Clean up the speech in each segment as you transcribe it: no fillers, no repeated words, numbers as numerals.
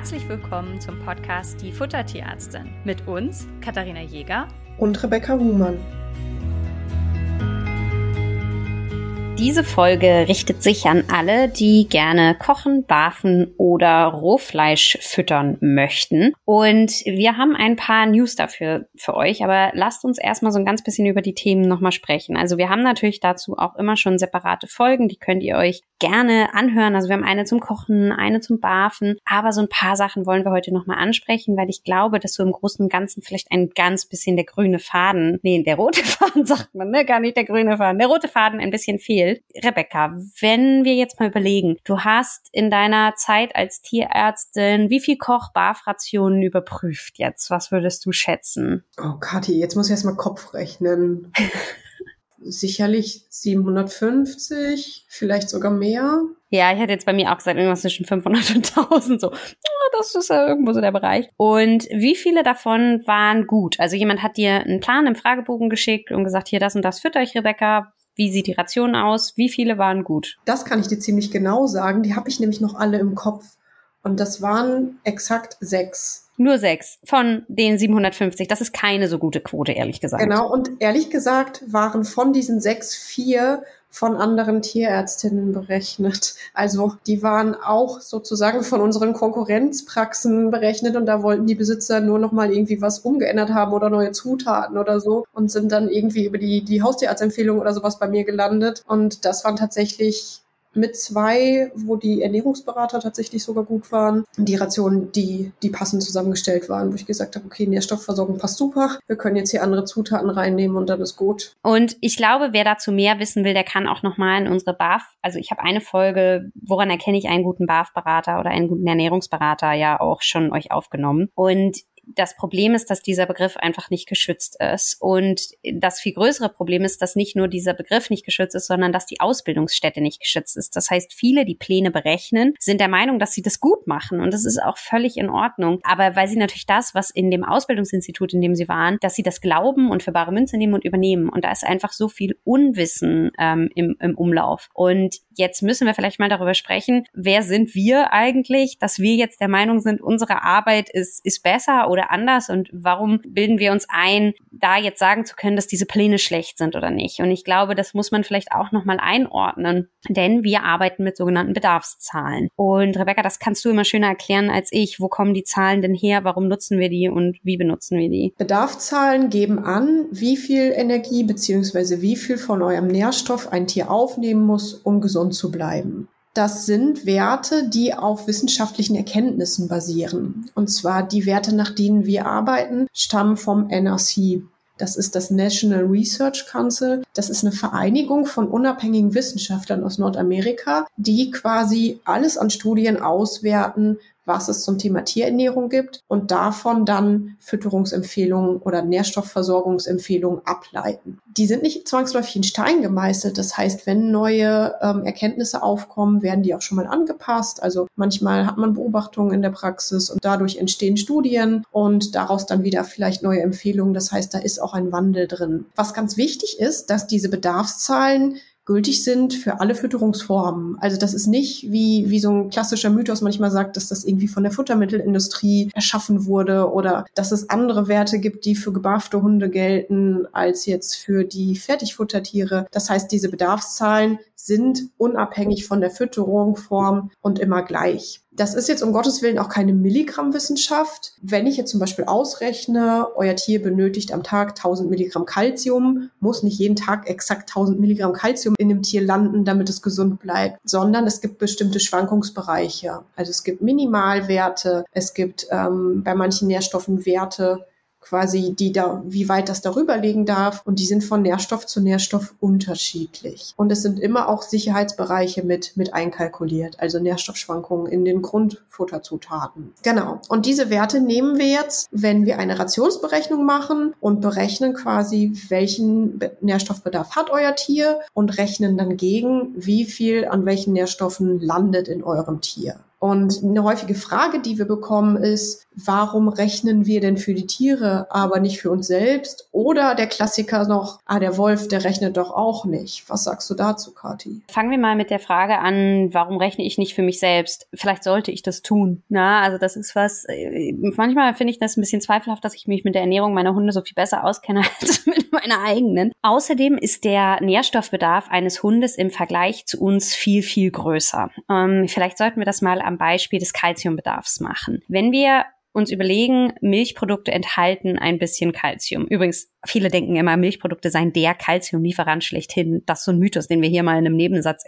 herzlich willkommen zum Podcast Die Futtertierärztin. Mit uns Katharina Jäger und Rebecca Ruhmann. Diese Folge richtet sich an alle, die gerne kochen, barfen oder Rohfleisch füttern möchten. Und wir haben ein paar News dafür für euch, aber lasst uns erstmal so ein ganz bisschen über die Themen nochmal sprechen. Also wir haben natürlich dazu auch immer schon separate Folgen, die könnt ihr euch gerne anhören. Also wir haben eine zum Kochen, eine zum Barfen, aber so ein paar Sachen wollen wir heute nochmal ansprechen, weil ich glaube, dass so im Großen und Ganzen vielleicht ein ganz bisschen der grüne Faden, der rote Faden ein bisschen fehlt. Rebecca, wenn wir jetzt mal überlegen, du hast in deiner Zeit als Tierärztin wie viel Koch-Barf-Rationen überprüft jetzt? Was würdest du schätzen? Oh, Kathi, jetzt muss ich erst mal Kopf rechnen. Sicherlich 750, vielleicht sogar mehr. Ja, ich hatte jetzt bei mir auch gesagt, irgendwas zwischen 500 und 1000, so. Das ist ja irgendwo so der Bereich. Und wie viele davon waren gut? Also jemand hat dir einen Plan im Fragebogen geschickt und gesagt, hier das und das fütter ich, Rebecca. Wie sieht die Ration aus? Wie viele waren gut? Das kann ich dir ziemlich genau sagen. Die habe ich nämlich noch alle im Kopf. Und das waren exakt 6. Nur 6 von den 750. Das ist keine so gute Quote, ehrlich gesagt. Genau. Und ehrlich gesagt waren von diesen 6 4 von anderen Tierärztinnen berechnet. Also die waren auch sozusagen von unseren Konkurrenzpraxen berechnet und da wollten die Besitzer nur nochmal irgendwie was umgeändert haben oder neue Zutaten oder so und sind dann irgendwie über die Haustierarztempfehlung oder sowas bei mir gelandet. Und das waren tatsächlich mit 2, wo die Ernährungsberater tatsächlich sogar gut waren. Die Rationen, die passend zusammengestellt waren, wo ich gesagt habe, okay, Nährstoffversorgung passt super. Wir können jetzt hier andere Zutaten reinnehmen und dann ist gut. Und ich glaube, wer dazu mehr wissen will, der kann auch nochmal in unsere Barf, also ich habe eine Folge, woran erkenne ich einen guten Barf-Berater oder einen guten Ernährungsberater, ja auch schon euch aufgenommen. Und das Problem ist, dass dieser Begriff einfach nicht geschützt ist. Und das viel größere Problem ist, dass nicht nur dieser Begriff nicht geschützt ist, sondern dass die Ausbildungsstätte nicht geschützt ist. Das heißt, viele, die Pläne berechnen, sind der Meinung, dass sie das gut machen. Und das ist auch völlig in Ordnung. Aber weil sie natürlich das, was in dem Ausbildungsinstitut, in dem sie waren, dass sie das glauben und für bare Münze nehmen und übernehmen. Und da ist einfach so viel Unwissen im Umlauf. Und jetzt müssen wir vielleicht mal darüber sprechen, wer sind wir eigentlich, dass wir jetzt der Meinung sind, unsere Arbeit ist besser oder anders und warum bilden wir uns ein, da jetzt sagen zu können, dass diese Pläne schlecht sind oder nicht. Und ich glaube, das muss man vielleicht auch nochmal einordnen, denn wir arbeiten mit sogenannten Bedarfszahlen. Und Rebecca, das kannst du immer schöner erklären als ich. Wo kommen die Zahlen denn her? Warum nutzen wir die und wie benutzen wir die? Bedarfszahlen geben an, wie viel Energie bzw. wie viel von eurem Nährstoff ein Tier aufnehmen muss, um gesund zu bleiben. Das sind Werte, die auf wissenschaftlichen Erkenntnissen basieren. Und zwar die Werte, nach denen wir arbeiten, stammen vom NRC. Das ist das National Research Council. Das ist eine Vereinigung von unabhängigen Wissenschaftlern aus Nordamerika, die quasi alles an Studien auswerten, was es zum Thema Tierernährung gibt und davon dann Fütterungsempfehlungen oder Nährstoffversorgungsempfehlungen ableiten. Die sind nicht zwangsläufig in Stein gemeißelt. Das heißt, wenn neue Erkenntnisse aufkommen, werden die auch schon mal angepasst. Also manchmal hat man Beobachtungen in der Praxis und dadurch entstehen Studien und daraus dann wieder vielleicht neue Empfehlungen. Das heißt, da ist auch ein Wandel drin. Was ganz wichtig ist, dass diese Bedarfszahlen gültig sind für alle Fütterungsformen. Also das ist nicht, wie so ein klassischer Mythos manchmal sagt, dass das irgendwie von der Futtermittelindustrie erschaffen wurde oder dass es andere Werte gibt, die für gebarfte Hunde gelten, als jetzt für die Fertigfuttertiere. Das heißt, diese Bedarfszahlen sind unabhängig von der Fütterungsform und immer gleich. Das ist jetzt um Gottes Willen auch keine Milligrammwissenschaft. Wenn ich jetzt zum Beispiel ausrechne, euer Tier benötigt am Tag 1000 Milligramm Kalzium, muss nicht jeden Tag exakt 1000 Milligramm Kalzium in dem Tier landen, damit es gesund bleibt, sondern es gibt bestimmte Schwankungsbereiche. Also es gibt Minimalwerte, es gibt bei manchen Nährstoffen Werte, quasi die da, wie weit das darüber liegen darf. Und die sind von Nährstoff zu Nährstoff unterschiedlich. Und es sind immer auch Sicherheitsbereiche mit einkalkuliert, also Nährstoffschwankungen in den Grundfutterzutaten. Genau. Und diese Werte nehmen wir jetzt, wenn wir eine Rationsberechnung machen und berechnen quasi, welchen Nährstoffbedarf hat euer Tier und rechnen dann gegen, wie viel an welchen Nährstoffen landet in eurem Tier. Und eine häufige Frage, die wir bekommen, ist, warum rechnen wir denn für die Tiere, aber nicht für uns selbst? Oder der Klassiker noch, der Wolf, der rechnet doch auch nicht. Was sagst du dazu, Kathi? Fangen wir mal mit der Frage an, warum rechne ich nicht für mich selbst? Vielleicht sollte ich das tun. Na, also das ist was, manchmal finde ich das ein bisschen zweifelhaft, dass ich mich mit der Ernährung meiner Hunde so viel besser auskenne als mit meiner eigenen. Außerdem ist der Nährstoffbedarf eines Hundes im Vergleich zu uns viel, viel größer. Vielleicht sollten wir das mal am Beispiel des Kalziumbedarfs machen. Wenn wir uns überlegen, Milchprodukte enthalten ein bisschen Kalzium. Übrigens, viele denken immer, Milchprodukte seien der Kalziumlieferant schlechthin. Das ist so ein Mythos, den wir hier mal in einem Nebensatz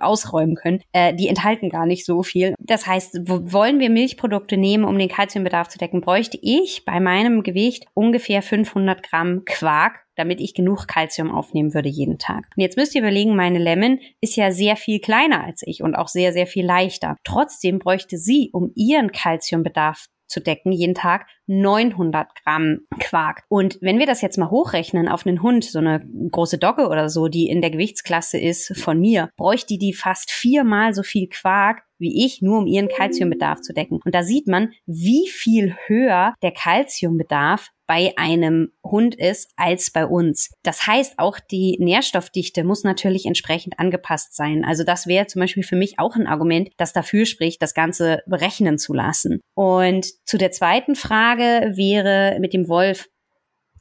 ausräumen können. Die enthalten gar nicht so viel. Das heißt, wollen wir Milchprodukte nehmen, um den Kalziumbedarf zu decken, bräuchte ich bei meinem Gewicht ungefähr 500 Gramm Quark, damit ich genug Kalzium aufnehmen würde jeden Tag. Und jetzt müsst ihr überlegen, meine Lemon ist ja sehr viel kleiner als ich und auch sehr, sehr viel leichter. Trotzdem bräuchte sie, um ihren Kalziumbedarf zu decken, jeden Tag 900 Gramm Quark. Und wenn wir das jetzt mal hochrechnen auf einen Hund, so eine große Dogge oder so, die in der Gewichtsklasse ist von mir, bräuchte die fast 4-mal so viel Quark wie ich, nur um ihren Kalziumbedarf zu decken. Und da sieht man, wie viel höher der Kalziumbedarf bei einem Hund ist als bei uns. Das heißt, auch die Nährstoffdichte muss natürlich entsprechend angepasst sein. Also das wäre zum Beispiel für mich auch ein Argument, das dafür spricht, das Ganze berechnen zu lassen. Und zu der zweiten Frage wäre mit dem Wolf.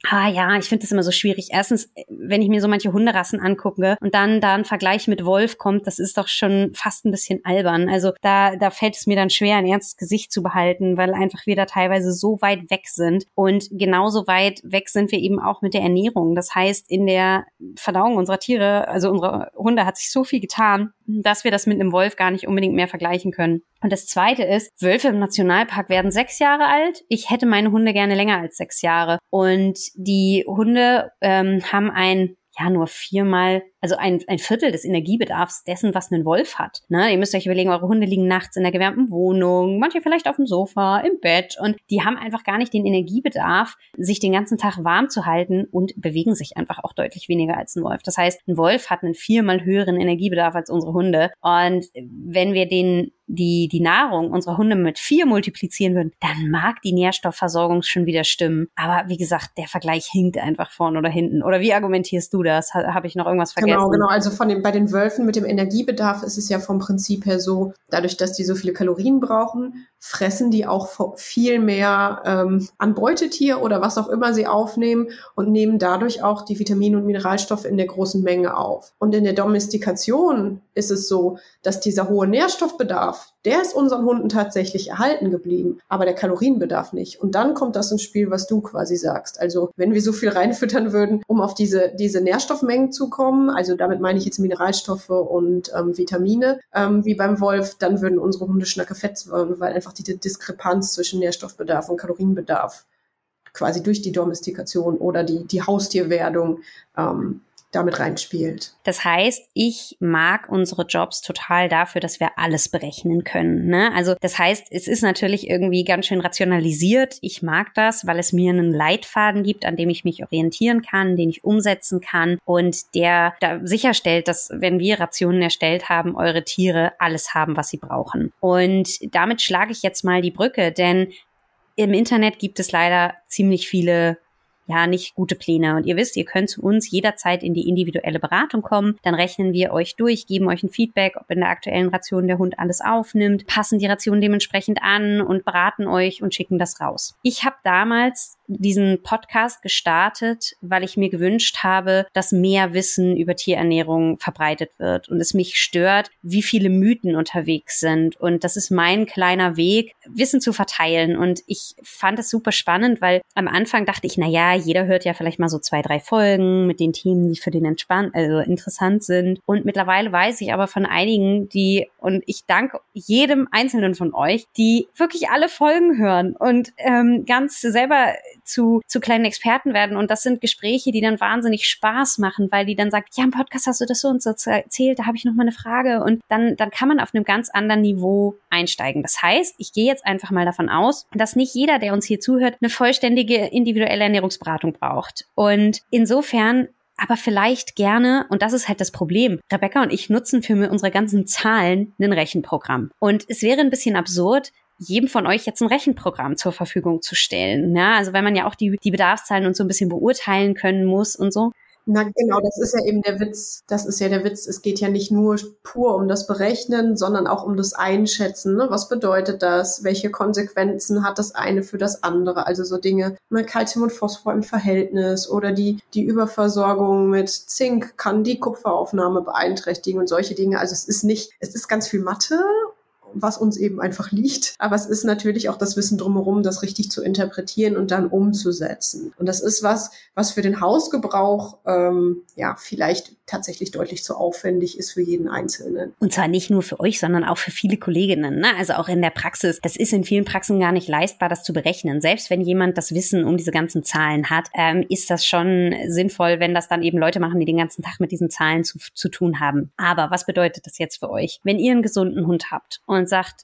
Ich finde das immer so schwierig. Erstens, wenn ich mir so manche Hunderassen angucke und dann da ein Vergleich mit Wolf kommt, das ist doch schon fast ein bisschen albern. Also da fällt es mir dann schwer, ein ernstes Gesicht zu behalten, weil einfach wir da teilweise so weit weg sind. Und genauso weit weg sind wir eben auch mit der Ernährung. Das heißt, in der Verdauung unserer Tiere, also unserer Hunde, hat sich so viel getan, dass wir das mit einem Wolf gar nicht unbedingt mehr vergleichen können. Und das Zweite ist, Wölfe im Nationalpark werden 6 Jahre alt. Ich hätte meine Hunde gerne länger als 6 Jahre. Und die Hunde haben nur 4-mal, also ein Viertel des Energiebedarfs dessen, was ein Wolf hat. Ne? Ihr müsst euch überlegen, eure Hunde liegen nachts in der gewärmten Wohnung, manche vielleicht auf dem Sofa, im Bett. Und die haben einfach gar nicht den Energiebedarf, sich den ganzen Tag warm zu halten und bewegen sich einfach auch deutlich weniger als ein Wolf. Das heißt, ein Wolf hat einen 4-mal höheren Energiebedarf als unsere Hunde. Und wenn wir die Nahrung unserer Hunde mit 4 multiplizieren würden, dann mag die Nährstoffversorgung schon wieder stimmen. Aber wie gesagt, der Vergleich hinkt einfach vorne oder hinten. Oder wie argumentierst du das? Habe ich noch irgendwas vergessen? Genau. Also bei den Wölfen mit dem Energiebedarf ist es ja vom Prinzip her so, dadurch, dass die so viele Kalorien brauchen, fressen die auch viel mehr an Beutetier oder was auch immer sie aufnehmen und nehmen dadurch auch die Vitamine und Mineralstoffe in der großen Menge auf. Und in der Domestikation ist es so, dass dieser hohe Nährstoffbedarf, der ist unseren Hunden tatsächlich erhalten geblieben, aber der Kalorienbedarf nicht. Und dann kommt das ins Spiel, was du quasi sagst. Also wenn wir so viel reinfüttern würden, um auf diese Nährstoffmengen zu kommen, also damit meine ich jetzt Mineralstoffe und Vitamine, wie beim Wolf, dann würden unsere Hunde schnacke fett, weil einfach die Diskrepanz zwischen Nährstoffbedarf und Kalorienbedarf quasi durch die Domestikation oder die Haustierwerdung damit reinspielt. Das heißt, ich mag unsere Jobs total dafür, dass wir alles berechnen können. Ne? Also das heißt, es ist natürlich irgendwie ganz schön rationalisiert. Ich mag das, weil es mir einen Leitfaden gibt, an dem ich mich orientieren kann, den ich umsetzen kann und der da sicherstellt, dass, wenn wir Rationen erstellt haben, eure Tiere alles haben, was sie brauchen. Und damit schlage ich jetzt mal die Brücke, denn im Internet gibt es leider ziemlich viele nicht gute Pläne. Und ihr wisst, ihr könnt zu uns jederzeit in die individuelle Beratung kommen. Dann rechnen wir euch durch, geben euch ein Feedback, ob in der aktuellen Ration der Hund alles aufnimmt, passen die Ration dementsprechend an und beraten euch und schicken das raus. Ich habe damals diesen Podcast gestartet, weil ich mir gewünscht habe, dass mehr Wissen über Tierernährung verbreitet wird und es mich stört, wie viele Mythen unterwegs sind. Und das ist mein kleiner Weg, Wissen zu verteilen. Und ich fand es super spannend, weil am Anfang dachte ich, jeder hört ja vielleicht mal so 2-3 Folgen mit den Themen, die für den interessant sind. Und mittlerweile weiß ich aber von einigen, und ich danke jedem Einzelnen von euch, die wirklich alle Folgen hören und ganz selber zu kleinen Experten werden. Und das sind Gespräche, die dann wahnsinnig Spaß machen, weil die dann sagen, im Podcast hast du das so und so erzählt, da habe ich noch mal eine Frage. Und dann kann man auf einem ganz anderen Niveau einsteigen. Das heißt, ich gehe jetzt einfach mal davon aus, dass nicht jeder, der uns hier zuhört, eine vollständige individuelle Ernährungsberatung braucht. Und insofern aber vielleicht gerne, und das ist halt das Problem, Rebecca und ich nutzen für unsere ganzen Zahlen ein Rechenprogramm. Und es wäre ein bisschen absurd, jedem von euch jetzt ein Rechenprogramm zur Verfügung zu stellen. Ja, also weil man ja auch die Bedarfszahlen und so ein bisschen beurteilen können muss und so. Na genau, das ist ja eben der Witz. Das ist ja der Witz. Es geht ja nicht nur pur um das Berechnen, sondern auch um das Einschätzen. Ne? Was bedeutet das? Welche Konsequenzen hat das eine für das andere? Also so Dinge, ne, Kalzium und Phosphor im Verhältnis oder die Überversorgung mit Zink kann die Kupferaufnahme beeinträchtigen und solche Dinge. Also es ist ganz viel Mathe, was uns eben einfach liegt. Aber es ist natürlich auch das Wissen drumherum, das richtig zu interpretieren und dann umzusetzen. Und das ist was für den Hausgebrauch vielleicht tatsächlich deutlich zu aufwendig ist für jeden Einzelnen. Und zwar nicht nur für euch, sondern auch für viele Kolleginnen, ne? Also auch in der Praxis. Das ist in vielen Praxen gar nicht leistbar, das zu berechnen. Selbst wenn jemand das Wissen um diese ganzen Zahlen hat, ist das schon sinnvoll, wenn das dann eben Leute machen, die den ganzen Tag mit diesen Zahlen zu tun haben. Aber was bedeutet das jetzt für euch? Wenn ihr einen gesunden Hund habt und sagt,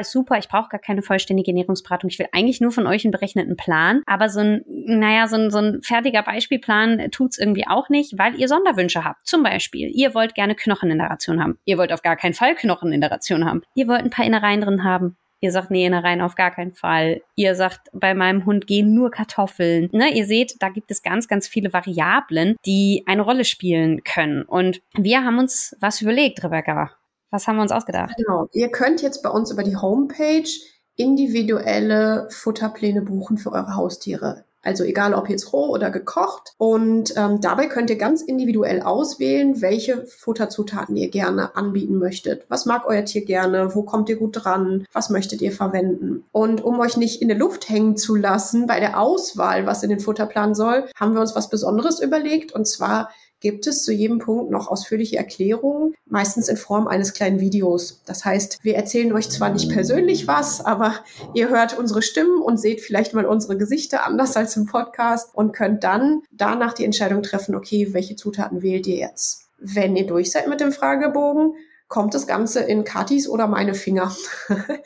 ist super, ich brauche gar keine vollständige Ernährungsberatung, ich will eigentlich nur von euch einen berechneten Plan, aber so ein fertiger Beispielplan tut's irgendwie auch nicht, weil ihr Sonderwünsche habt. Zum Beispiel, ihr wollt gerne Knochen in der Ration haben, ihr wollt auf gar keinen Fall Knochen in der Ration haben, ihr wollt ein paar Innereien drin haben. Ihr sagt, nee, rein auf gar keinen Fall. Ihr sagt, bei meinem Hund gehen nur Kartoffeln. Ne, ihr seht, da gibt es ganz, ganz viele Variablen, die eine Rolle spielen können. Und wir haben uns was überlegt, Rebecca. Was haben wir uns ausgedacht? Genau, ihr könnt jetzt bei uns über die Homepage individuelle Futterpläne buchen für eure Haustiere. Also egal, ob jetzt roh oder gekocht. Und dabei könnt ihr ganz individuell auswählen, welche Futterzutaten ihr gerne anbieten möchtet. Was mag euer Tier gerne? Wo kommt ihr gut dran? Was möchtet ihr verwenden? Und um euch nicht in der Luft hängen zu lassen bei der Auswahl, was in den Futterplan soll, haben wir uns was Besonderes überlegt. Und zwar gibt es zu jedem Punkt noch ausführliche Erklärungen, meistens in Form eines kleinen Videos. Das heißt, wir erzählen euch zwar nicht persönlich was, aber ihr hört unsere Stimmen und seht vielleicht mal unsere Gesichter anders als im Podcast und könnt dann danach die Entscheidung treffen, okay, welche Zutaten wählt ihr jetzt? Wenn ihr durch seid mit dem Fragebogen, kommt das Ganze in Katis oder meine Finger.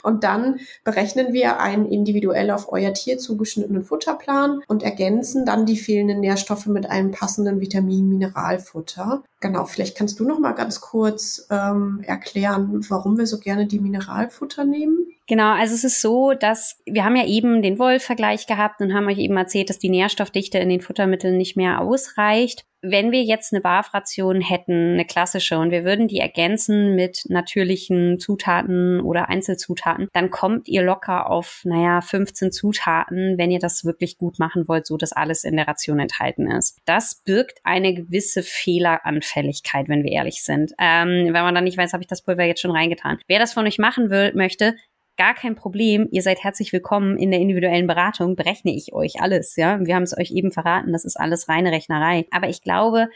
Und dann berechnen wir einen individuell auf euer Tier zugeschnittenen Futterplan und ergänzen dann die fehlenden Nährstoffe mit einem passenden Vitamin-Mineralfutter. Genau, vielleicht kannst du noch mal ganz kurz erklären, warum wir so gerne die Mineralfutter nehmen. Genau, also es ist so, dass wir haben ja eben den Wolf-Vergleich gehabt und haben euch eben erzählt, dass die Nährstoffdichte in den Futtermitteln nicht mehr ausreicht. Wenn wir jetzt eine Barf-Ration hätten, eine klassische, und wir würden die ergänzen mit natürlichen Zutaten oder Einzelzutaten, dann kommt ihr locker auf, 15 Zutaten, wenn ihr das wirklich gut machen wollt, so dass alles in der Ration enthalten ist. Das birgt eine gewisse Fehleranfälligkeit, wenn wir ehrlich sind. Weil man dann nicht weiß, habe ich das Pulver jetzt schon reingetan. Wer das von euch machen möchte, gar kein Problem, ihr seid herzlich willkommen in der individuellen Beratung, berechne ich euch alles, ja. Wir haben es euch eben verraten, das ist alles reine Rechnerei. Aber ich glaube,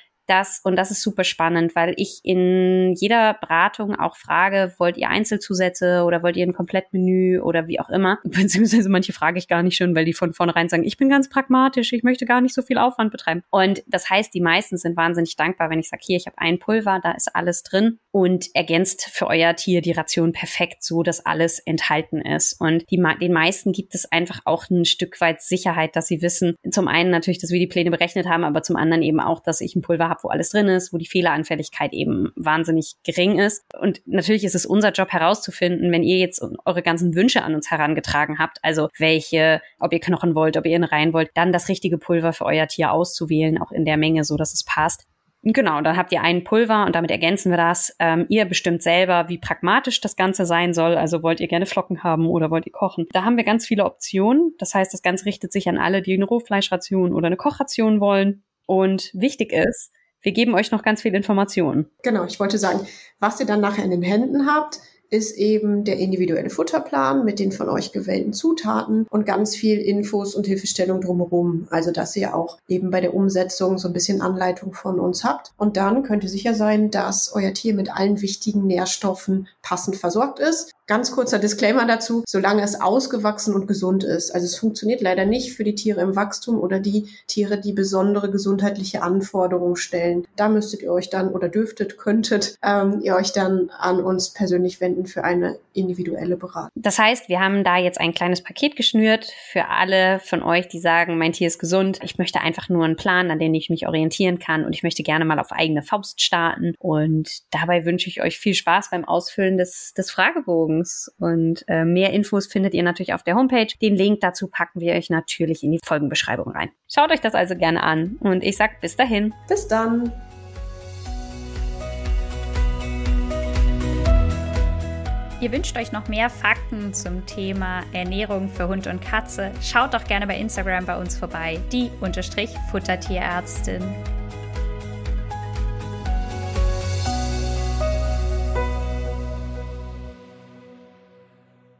und das ist super spannend, weil ich in jeder Beratung auch frage, wollt ihr Einzelzusätze oder wollt ihr ein Komplettmenü oder wie auch immer, beziehungsweise manche frage ich gar nicht schon, weil die von vornherein sagen, ich bin ganz pragmatisch, ich möchte gar nicht so viel Aufwand betreiben. Und das heißt, die meisten sind wahnsinnig dankbar, wenn ich sage, hier, ich habe ein Pulver, da ist alles drin und ergänzt für euer Tier die Ration perfekt, so dass alles enthalten ist. Und den meisten gibt es einfach auch ein Stück weit Sicherheit, dass sie wissen, zum einen natürlich, dass wir die Pläne berechnet haben, aber zum anderen eben auch, dass ich ein Pulver habe, wo alles drin ist, wo die Fehleranfälligkeit eben wahnsinnig gering ist. Und natürlich ist es unser Job herauszufinden, wenn ihr jetzt eure ganzen Wünsche an uns herangetragen habt, also ob ihr Knochen wollt, ob ihr Innereien wollt, dann das richtige Pulver für euer Tier auszuwählen, auch in der Menge, so dass es passt. Genau, dann habt ihr ein Pulver und damit ergänzen wir das. Ihr bestimmt selber, wie pragmatisch das Ganze sein soll. Also wollt ihr gerne Flocken haben oder wollt ihr kochen? Da haben wir ganz viele Optionen. Das heißt, das Ganze richtet sich an alle, die eine Rohfleischration oder eine Kochration wollen. Und wichtig ist, wir geben euch noch ganz viel Informationen. Genau, ich wollte sagen, was ihr dann nachher in den Händen habt, ist eben der individuelle Futterplan mit den von euch gewählten Zutaten und ganz viel Infos und Hilfestellung drumherum. Also, dass ihr auch eben bei der Umsetzung so ein bisschen Anleitung von uns habt. Und dann könnt ihr sicher sein, dass euer Tier mit allen wichtigen Nährstoffen passend versorgt ist. Ganz kurzer Disclaimer dazu, solange es ausgewachsen und gesund ist. Also es funktioniert leider nicht für die Tiere im Wachstum oder die Tiere, die besondere gesundheitliche Anforderungen stellen. Da müsstet ihr euch dann, oder könntet ihr euch dann an uns persönlich wenden, finden für eine individuelle Beratung. Das heißt, wir haben da jetzt ein kleines Paket geschnürt für alle von euch, die sagen, mein Tier ist gesund, ich möchte einfach nur einen Plan, an den ich mich orientieren kann und ich möchte gerne mal auf eigene Faust starten. Und dabei wünsche ich euch viel Spaß beim Ausfüllen des Fragebogens. Und mehr Infos findet ihr natürlich auf der Homepage. Den Link dazu packen wir euch natürlich in die Folgenbeschreibung rein. Schaut euch das also gerne an und ich sag bis dahin. Bis dann. Ihr wünscht euch noch mehr Fakten zum Thema Ernährung für Hund und Katze? Schaut doch gerne bei Instagram bei uns vorbei, die _Futtertierärztin.